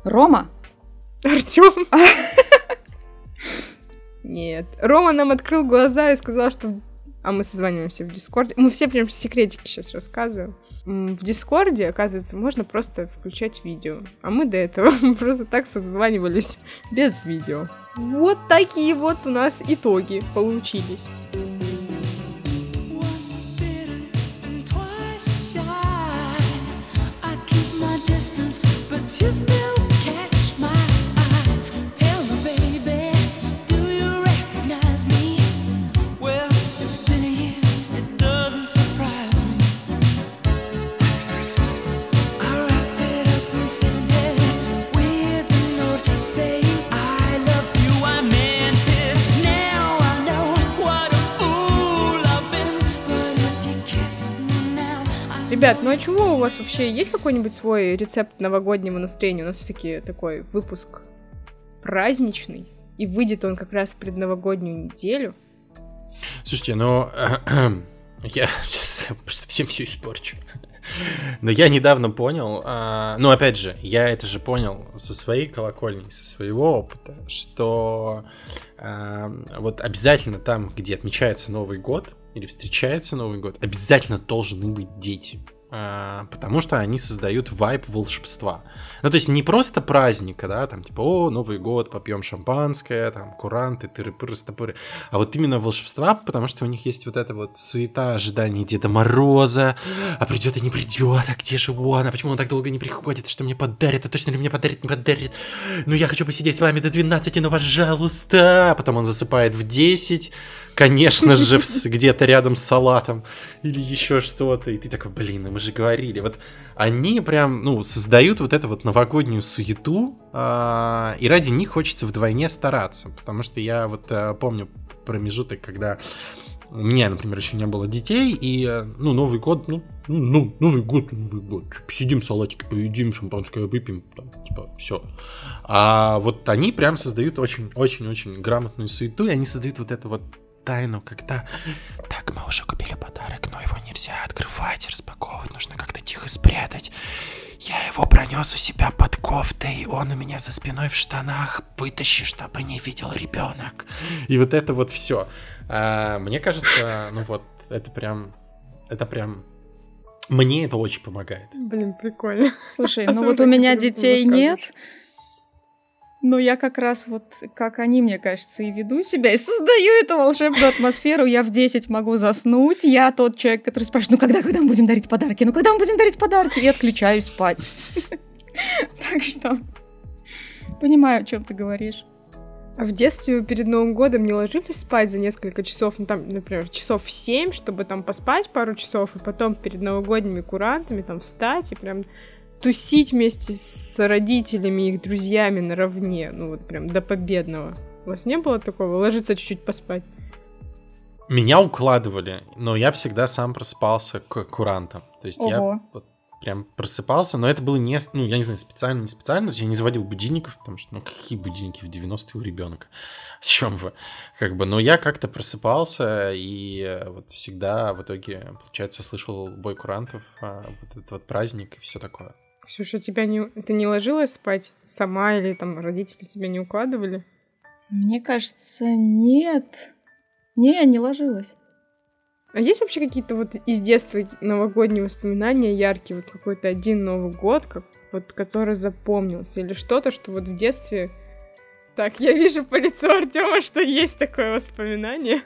Рома? Артём? Нет. Рома нам открыл глаза и сказал, что... А мы созваниваемся в Дискорде. Мы все прям секретики сейчас рассказываем. В Дискорде, оказывается, можно просто включать видео. А мы до этого просто так созванивались без видео. Вот такие вот у нас итоги получились. You still catch my eye. Tell me, baby, do you recognize me? Well, it's been a year, it doesn't surprise me. Happy Christmas. I wrapped it up and sent it with a note saying I love you, I meant it. Now I know what a fool I've been. But if you kiss me now, I know. Ребят, ну а чего у вас вообще есть какой-нибудь свой рецепт новогоднего настроения? У нас все-таки такой выпуск праздничный, и выйдет он как раз в предновогоднюю неделю. Слушайте, ну, я сейчас всем все испорчу. Но я недавно понял, ну, опять же, я это же понял со своей колокольни, со своего опыта, что вот обязательно там, где отмечается Новый год или встречается Новый год, обязательно должны быть дети. Потому что они создают вайб волшебства. Ну, то есть не просто праздника, да, там типа, о, Новый год, попьем шампанское, там, куранты, тыры-пыры-стопыры. А вот именно волшебства, потому что у них есть вот эта вот суета, ожидание Деда Мороза, а придет и не придет, а где же он, а почему он так долго не приходит, что мне подарит, а точно ли мне подарит, не подарит. Ну, я хочу посидеть с вами до 12, ну, пожалуйста. Потом он засыпает в 10, конечно же, где-то рядом с салатом или еще что-то. И ты такой, блин, мы же говорили. Вот они прям, ну, создают вот эту вот новогоднюю суету, и ради них хочется вдвойне стараться. Потому что я вот помню промежуток, когда у меня, например, еще не было детей, и, ну, Новый год, Новый год, посидим, салатики поедим, шампанское выпьем, там, типа, все. А вот они прям создают очень-очень-очень грамотную суету, и они создают вот это вот тайну, когда так, мы уже купили подарок, но его нельзя открывать, распаковывать, нужно как-то тихо спрятать. Я его пронес у себя под кофтой, он у меня за спиной в штанах, вытащи, чтобы не видел ребенок. И вот это вот все. Мне кажется, ну вот, это прям... Мне это очень помогает. Блин, прикольно. Слушай, ну вот у меня детей нет, но я как раз вот, как они, мне кажется, и веду себя, и создаю эту волшебную атмосферу. Я в 10 могу заснуть, я тот человек, который спрашивает, когда мы будем дарить подарки? И отключаюсь спать. Так что, понимаю, о чем ты говоришь. А в детстве перед Новым годом не ложились спать за несколько часов, ну там, например, часов в 7, чтобы там поспать пару часов, и потом перед новогодними курантами там встать и прям тусить вместе с родителями и их друзьями наравне, ну вот прям до победного. У вас не было такого? Ложиться чуть-чуть поспать? Меня укладывали, но я всегда сам просыпался к курантам. То есть я вот прям просыпался, но это было не... Ну, я не знаю, специально, не специально. То есть я не заводил будильников, потому что, ну, какие будильники в 90-е у ребенка? С чем вы? Как бы, но я как-то просыпался и вот всегда в итоге, получается, слышал бой курантов, вот этот вот праздник и все такое. Ксюша, ты не ложилась спать сама или там родители тебя не укладывали? Мне кажется, нет. Не, я не ложилась. А есть вообще какие-то вот из детства новогодние воспоминания яркие, вот какой-то один Новый год, как, вот, который запомнился, или что-то, что вот в детстве... Так, я вижу по лицу Артема, что есть такое воспоминание.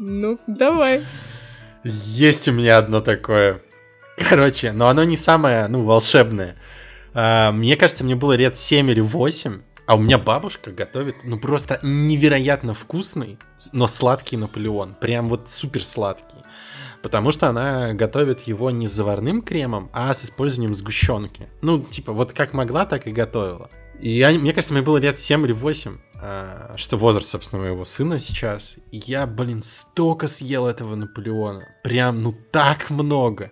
Ну, давай. Есть у меня одно такое. Короче, но оно не самое, ну, волшебное. Мне кажется, мне было лет 7 или 8, а у меня бабушка готовит, ну, просто невероятно вкусный, но сладкий Наполеон. Прям вот супер сладкий. Потому что она готовит его не с заварным кремом, а с использованием сгущенки. Ну, типа, вот как могла, так и готовила. И мне кажется, мне было лет 7 или 8, что возраст, собственно, моего сына сейчас. И я, блин, столько съел этого Наполеона. Прям, ну, так много.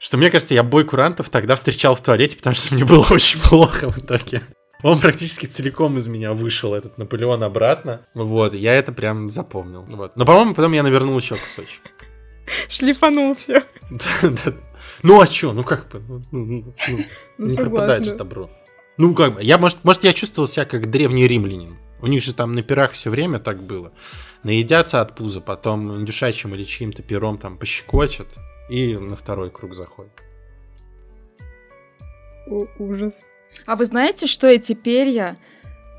Что, мне кажется, я бой курантов тогда встречал в туалете, потому что мне было очень плохо в итоге. Он практически целиком из меня вышел, этот Наполеон, обратно. Вот, я это прям запомнил. Вот. Но, по-моему, потом я навернул еще кусочек. Шлифанул все. Да. Ну, а чё? Ну, как бы? Не пропадает же добро. Ну, как бы. Может, я чувствовал себя как древний римлянин. У них же там на пирах все время так было. Наедятся от пуза, потом индюшачьим или чьим-то пером там пощекочат и на второй круг заходят. О, ужас. А вы знаете, что эти перья,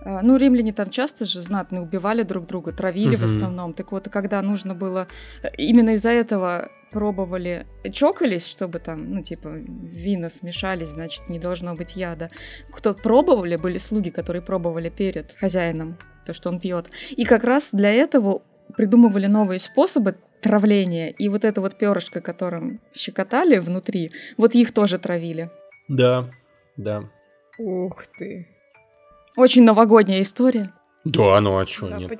ну, римляне там часто же знатные убивали друг друга, травили в основном. Так вот, когда нужно было, именно из-за этого пробовали, чокались, чтобы там, ну, типа, вина смешались, значит, не должно быть яда. Кто-то пробовали, были слуги, которые пробовали перед хозяином то, что он пьет. И как раз для этого придумывали новые способы травления. И вот это вот перышко, которым щекотали внутри, вот их тоже травили. Да. Ух ты. Очень новогодняя история. Да, ну а чё, да, нет?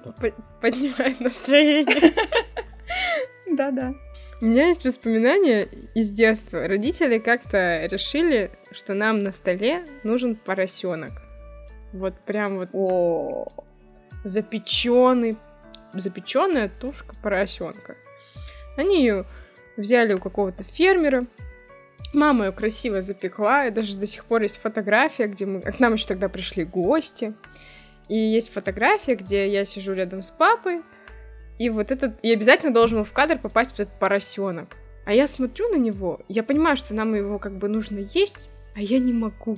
Поднимает настроение. Да. У меня есть воспоминания из детства. Родители как-то решили, что нам на столе нужен поросенок. Вот прям вот запеченная тушка поросенка. Они ее взяли у какого-то фермера. Мама ее красиво запекла, и даже до сих пор есть фотография, где к нам еще тогда пришли гости, и есть фотография, где я сижу рядом с папой, и вот этот, и обязательно должен в кадр попасть вот этот поросенок. А я смотрю на него, я понимаю, что нам его как бы нужно есть, а я не могу,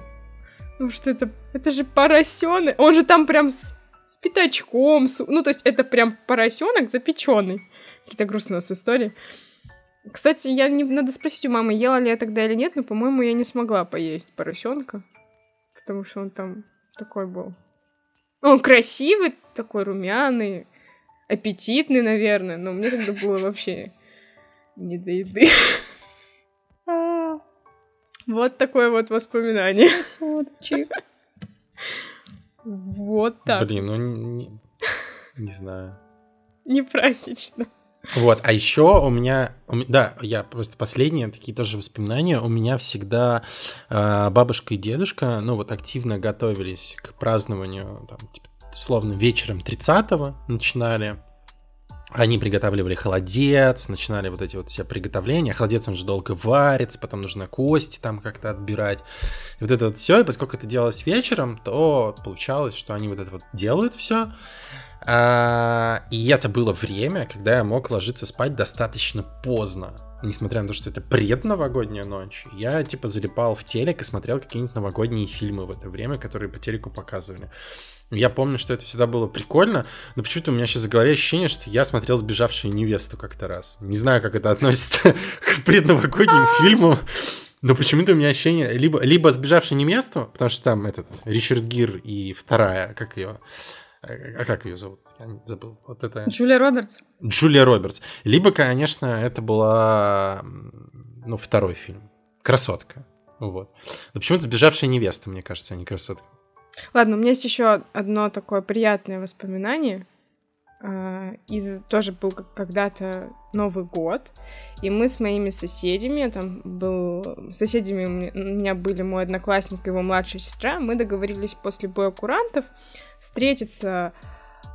потому что это же поросенок, он же там прям с пятачком, ну то есть это прям поросенок запеченный, какие-то грустные у нас истории. Кстати, надо спросить у мамы, ела ли я тогда или нет, но, по-моему, я не смогла поесть поросенка, потому что он там такой был. Он красивый, такой румяный, аппетитный, наверное, но мне тогда было вообще не до еды. Вот такое вот воспоминание. Вот так. Блин, ну не знаю. Не празднично. Вот, а еще у меня, да, я просто последние такие тоже воспоминания, у меня всегда бабушка и дедушка, ну вот активно готовились к празднованию, там, типа, словно вечером 30-го начинали, Они приготавливали холодец, начинали вот эти вот все приготовления. Холодец, он же долго варится, потом нужно кости там как-то отбирать. И вот это вот все. И поскольку это делалось вечером, то получалось, что они вот это вот делают все. И это было время, когда я мог ложиться спать достаточно поздно. Несмотря на то, что это предновогодняя ночь, я типа залипал в телек и смотрел какие-нибудь новогодние фильмы в это время, которые по телеку показывали. Я помню, что это всегда было прикольно, но почему-то у меня сейчас в голове ощущение, что я смотрел «Сбежавшую невесту» как-то раз. Не знаю, как это относится к предновогодним фильмам, но почему-то у меня ощущение... Либо «Сбежавшую невесту», потому что там этот Ричард Гир и вторая, как ее... А как ее зовут? Я забыл. Вот это... Джулия Робертс. Джулия Робертс. Либо, конечно, это была... Ну, второй фильм. «Красотка». Вот. Но почему-то «Сбежавшая невеста», мне кажется, а не «Красотка». Ладно, у меня есть еще одно такое приятное воспоминание. Тоже был когда-то Новый год, и мы с моими соседями, там был... Соседями у меня были мой одноклассник и его младшая сестра. Мы договорились после боя курантов встретиться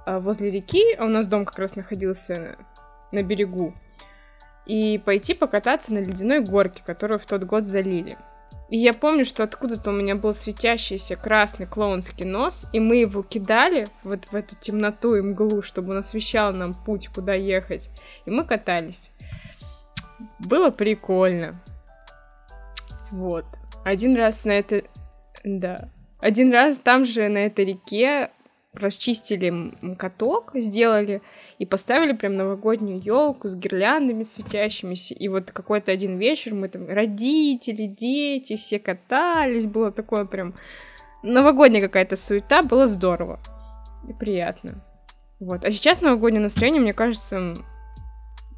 возле реки, а у нас дом как раз находился на берегу, и пойти покататься на ледяной горке, которую в тот год залили. И я помню, что откуда-то у меня был светящийся красный клоунский нос, и мы его кидали вот в эту темноту и мглу, чтобы он освещал нам путь, куда ехать. И мы катались. Было прикольно. Вот. Один раз там же на этой реке расчистили каток, сделали и поставили прям новогоднюю елку с гирляндами светящимися. И вот какой-то один вечер мы там, родители, дети, все катались. Было такое прям... Новогодняя какая-то суета, было здорово и приятно. Вот. А сейчас новогоднее настроение, мне кажется...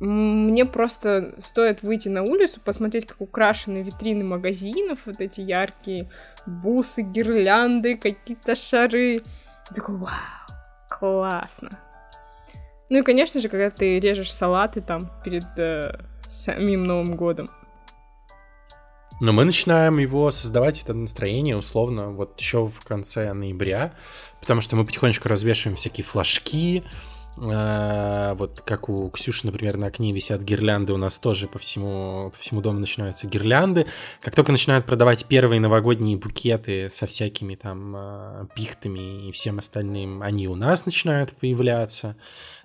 Мне просто стоит выйти на улицу, посмотреть, как украшены витрины магазинов, вот эти яркие бусы, гирлянды, какие-то шары. Такой, вау, классно. Ну и, конечно же, когда ты режешь салаты там перед самим Новым годом. Но мы начинаем его создавать, это настроение, условно, вот еще в конце ноября, потому что мы потихонечку развешиваем всякие флажки. Вот как у Ксюши, например, на окне висят гирлянды, у нас тоже по всему дому начинаются гирлянды. Как только начинают продавать первые новогодние букеты со всякими там пихтами и всем остальным, они у нас начинают появляться.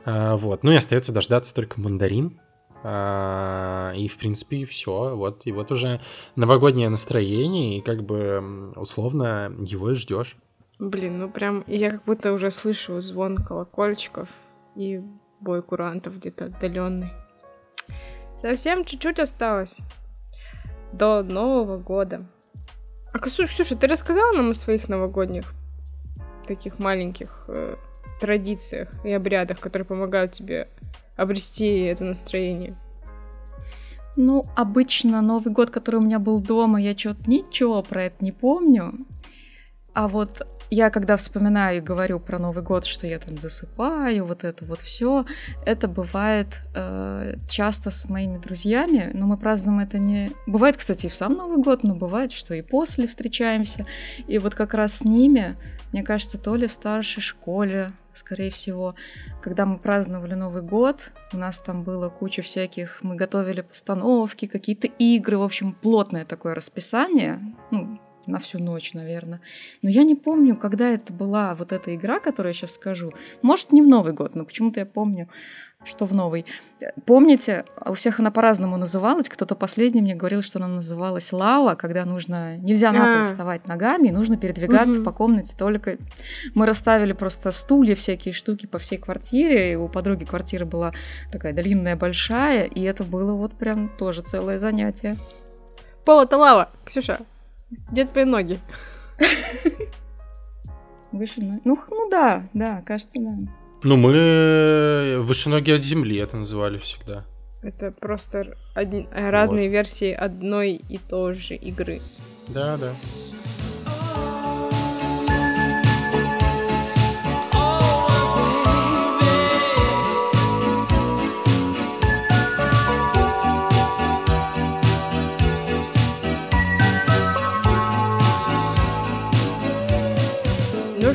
Вот. Ну и остается дождаться только мандарин. И, в принципе, все. Вот уже новогоднее настроение, и как бы условно его и ждешь. Блин, ну прям я как будто уже слышу звон колокольчиков и бой курантов где-то отдаленный. Совсем чуть-чуть осталось до Нового года. А, Ксюша, ты рассказала нам о своих новогодних таких маленьких традициях и обрядах, которые помогают тебе обрести это настроение? Ну, обычно Новый год, который у меня был дома, я что-то ничего про это не помню. А вот я, когда вспоминаю и говорю про Новый год, что я там засыпаю, вот это вот все, это бывает часто с моими друзьями, но мы празднуем это не... Бывает, кстати, и в сам Новый год, но бывает, что и после встречаемся. И вот как раз с ними, мне кажется, то ли в старшей школе, скорее всего, когда мы праздновали Новый год, у нас там было куча всяких... Мы готовили постановки, какие-то игры, в общем, плотное такое расписание, ну, на всю ночь, наверное. Но я не помню, когда это была вот эта игра, которую я сейчас скажу. Может, не в Новый год, но почему-то я помню, что в Новый. Помните, у всех она по-разному называлась. Кто-то последний мне говорил, что она называлась «Лава», когда нельзя на пол вставать ногами, и нужно передвигаться по комнате только... Мы расставили просто стулья, всякие штуки по всей квартире, и у подруги квартира была такая длинная, большая, и это было вот прям тоже целое занятие. Пол — это лава, Ксюша. Где твои ноги? Выше ноги. Ну да, кажется, да. Ну мы выше ноги от земли это называли всегда. Это просто разные версии одной и той же игры. Да.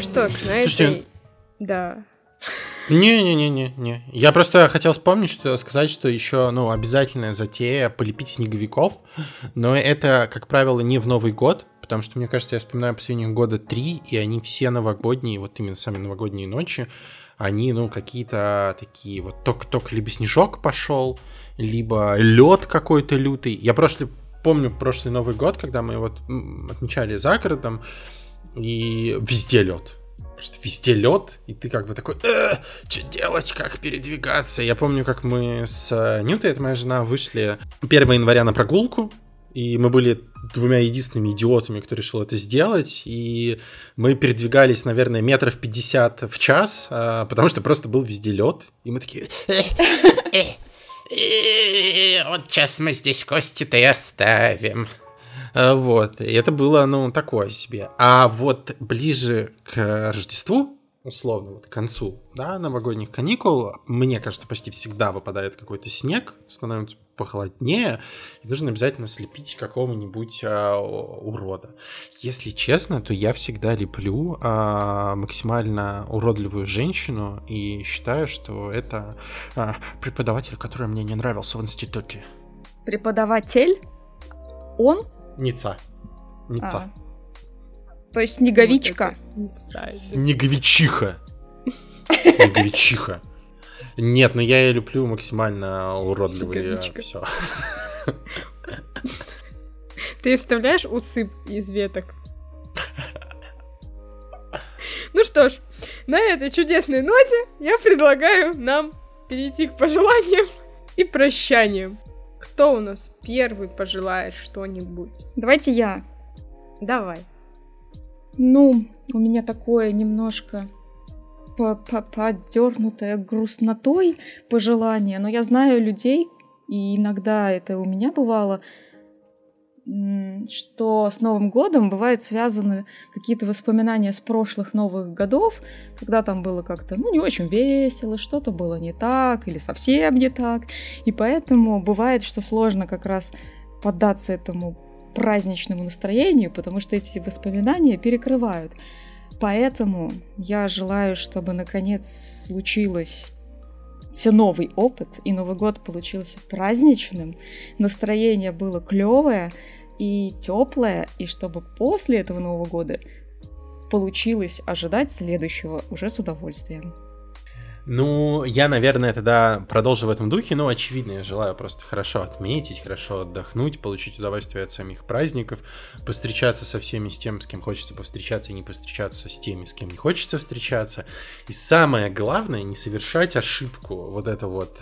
Что, на этой... Слушайте, да. Не-не-не-не. Я просто хотел вспомнить, что сказать, что еще, ну, обязательная затея полепить снеговиков, но это, как правило, не в Новый год, потому что, мне кажется, я вспоминаю последние года 3, и они все новогодние, вот именно сами новогодние ночи, они, ну, какие-то такие вот только-только либо снежок пошел, либо лед какой-то лютый. Я помню прошлый Новый год, когда мы вот отмечали за городом, и везде лед. Просто везде лед, и ты как бы такой, что делать, как передвигаться? Я помню, как мы с Нютой, это моя жена, вышли 1 января на прогулку, и мы были двумя единственными идиотами, кто решил это сделать, и мы передвигались, наверное, метров 50 в час, потому что просто был везде лед, и мы такие... Вот сейчас мы здесь кости-то и оставим. Вот, и это было, ну, такое себе. А вот ближе к Рождеству, условно, вот к концу, да, новогодних каникул, мне кажется, почти всегда выпадает какой-то снег, становится похолоднее, и нужно обязательно слепить какого-нибудь урода. Если честно, то я всегда леплю максимально уродливую женщину и считаю, что это преподаватель, который мне не нравился в институте. Преподаватель? Он? Ница. То есть снеговичка. Снеговичиха. Нет, но я ее люблю максимально уродливые. Все. Ты вставляешь усып из веток? Ну что ж, на этой чудесной ноте я предлагаю нам перейти к пожеланиям и прощаниям. Кто у нас первый пожелает что-нибудь? Давайте я. Давай. Ну, у меня такое немножко поддернутое грустнотой пожелание, но я знаю людей, и иногда это у меня бывало, что с Новым годом бывают связаны какие-то воспоминания с прошлых Новых годов, когда там было как-то, ну, не очень весело, что-то было не так или совсем не так, и поэтому бывает, что сложно как раз поддаться этому праздничному настроению, потому что эти воспоминания перекрывают. Поэтому я желаю, чтобы наконец случилось все новый опыт, и Новый год получился праздничным, настроение было клевое и теплое, и чтобы после этого Нового года получилось ожидать следующего уже с удовольствием. Ну, я, наверное, тогда продолжу в этом духе, но, очевидно, я желаю просто хорошо отметить, хорошо отдохнуть, получить удовольствие от самих праздников, повстречаться со всеми с тем, с кем хочется повстречаться, и не повстречаться с теми, с кем не хочется встречаться. И самое главное, не совершать ошибку, вот это вот,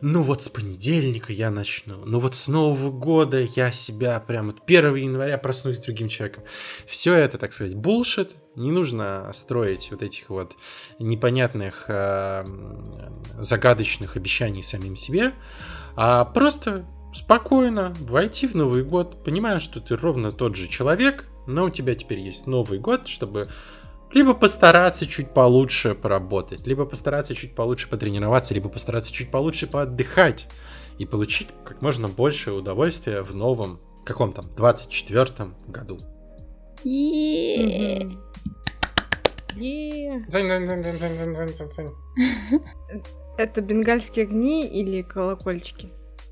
ну вот с понедельника я начну, ну вот с Нового года я себя прям вот 1 января проснусь с другим человеком. Все это, так сказать, bullshit. Не нужно строить вот этих вот непонятных загадочных обещаний самим себе, а просто спокойно войти в Новый год, понимая, что ты ровно тот же человек, но у тебя теперь есть Новый год, чтобы либо постараться чуть получше поработать, либо постараться чуть получше потренироваться, либо постараться чуть получше поотдыхать и получить как можно больше удовольствия в новом, каком там, 24-м году. Это бенгальские огни или колокольчики?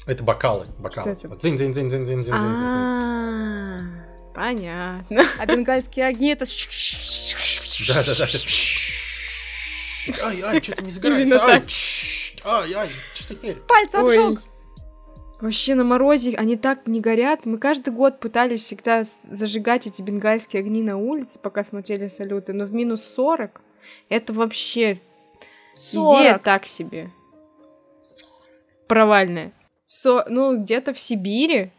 Это бокалы. Понятно. А бенгальские огни это... Да-да-да. Ай-ай, что-то не загорается. Ай-ай, что за херь? Пальцы обжег. Вообще на морозе они так не горят. Мы каждый год пытались всегда зажигать эти бенгальские огни на улице, пока смотрели салюты, но в минус 40 это вообще 40. Идея так себе. 40. Провальная. Ну, где-то в Сибири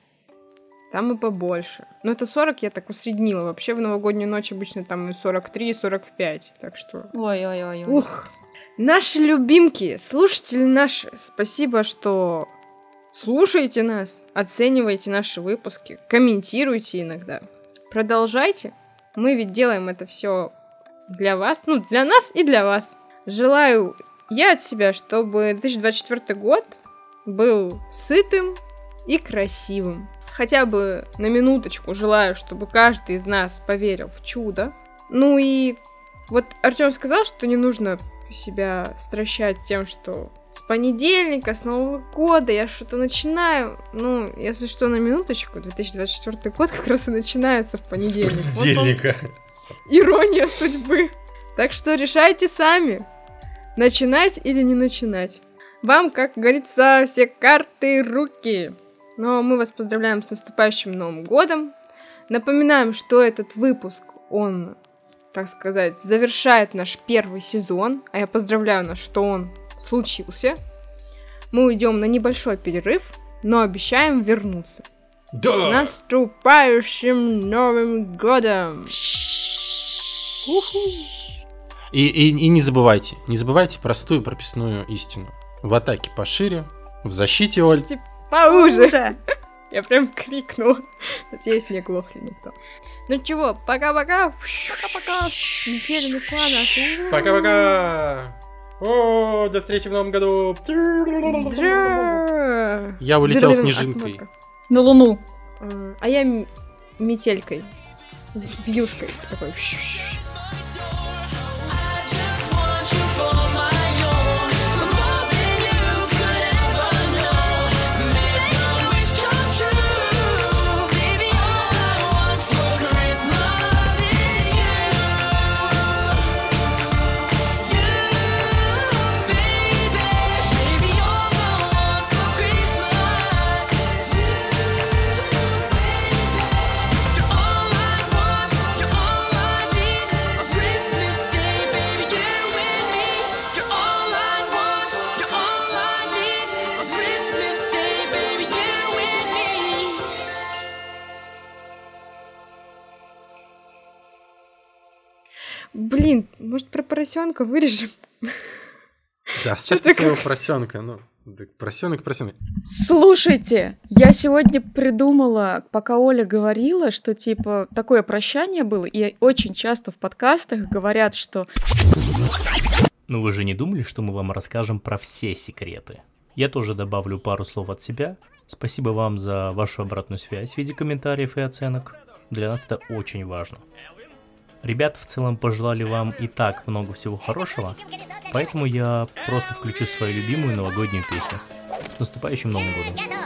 там и побольше. Но это 40 я так усреднила. Вообще в новогоднюю ночь обычно там 43 и 45. Так что... Ой-ой-ой. Ух! Наши любимки, слушатели наши, спасибо, что... Слушайте нас, оценивайте наши выпуски, комментируйте иногда. Продолжайте. Мы ведь делаем это все для вас, ну, для нас и для вас. Желаю я от себя, чтобы 2024 год был сытым и красивым. Хотя бы на минуточку желаю, чтобы каждый из нас поверил в чудо. Ну и вот Артём сказал, что не нужно себя стращать тем, что с понедельника, с Нового года я что-то начинаю. Ну, если что, на минуточку, 2024 год как раз и начинается в понедельник. С понедельника. Вот он, ирония судьбы. Так что решайте сами, начинать или не начинать. Вам, как говорится, все карты руки. Но мы вас поздравляем с наступающим Новым годом. Напоминаем, что этот выпуск, он, так сказать, завершает наш первый сезон. А я поздравляю нас, что он случился. Мы уйдем на небольшой перерыв, но обещаем вернуться. Да! С наступающим Новым годом! И не забывайте простую прописную истину. В атаке пошире, в защите, Оль. Поуже! Я прям крикнула. Надеюсь, не глохли никто. Ну чего, пока-пока. Пока-пока. Неделя несла нас. Пока-пока. О, до встречи в новом году. Я улетел снежинкой. На луну. А я метелькой. Вьюткой. Такой. Блин, может, про поросенка вырежем? Да, оставьте своего поросенка. Ну, поросенок. Слушайте, я сегодня придумала, пока Оля говорила, что типа такое прощание было, и очень часто в подкастах говорят, что... Ну вы же не думали, что мы вам расскажем про все секреты? Я тоже добавлю пару слов от себя. Спасибо вам за вашу обратную связь в виде комментариев и оценок. Для нас это очень важно. Ребята в целом пожелали вам и так много всего хорошего, поэтому я просто включу свою любимую новогоднюю песню. С наступающим Новым годом!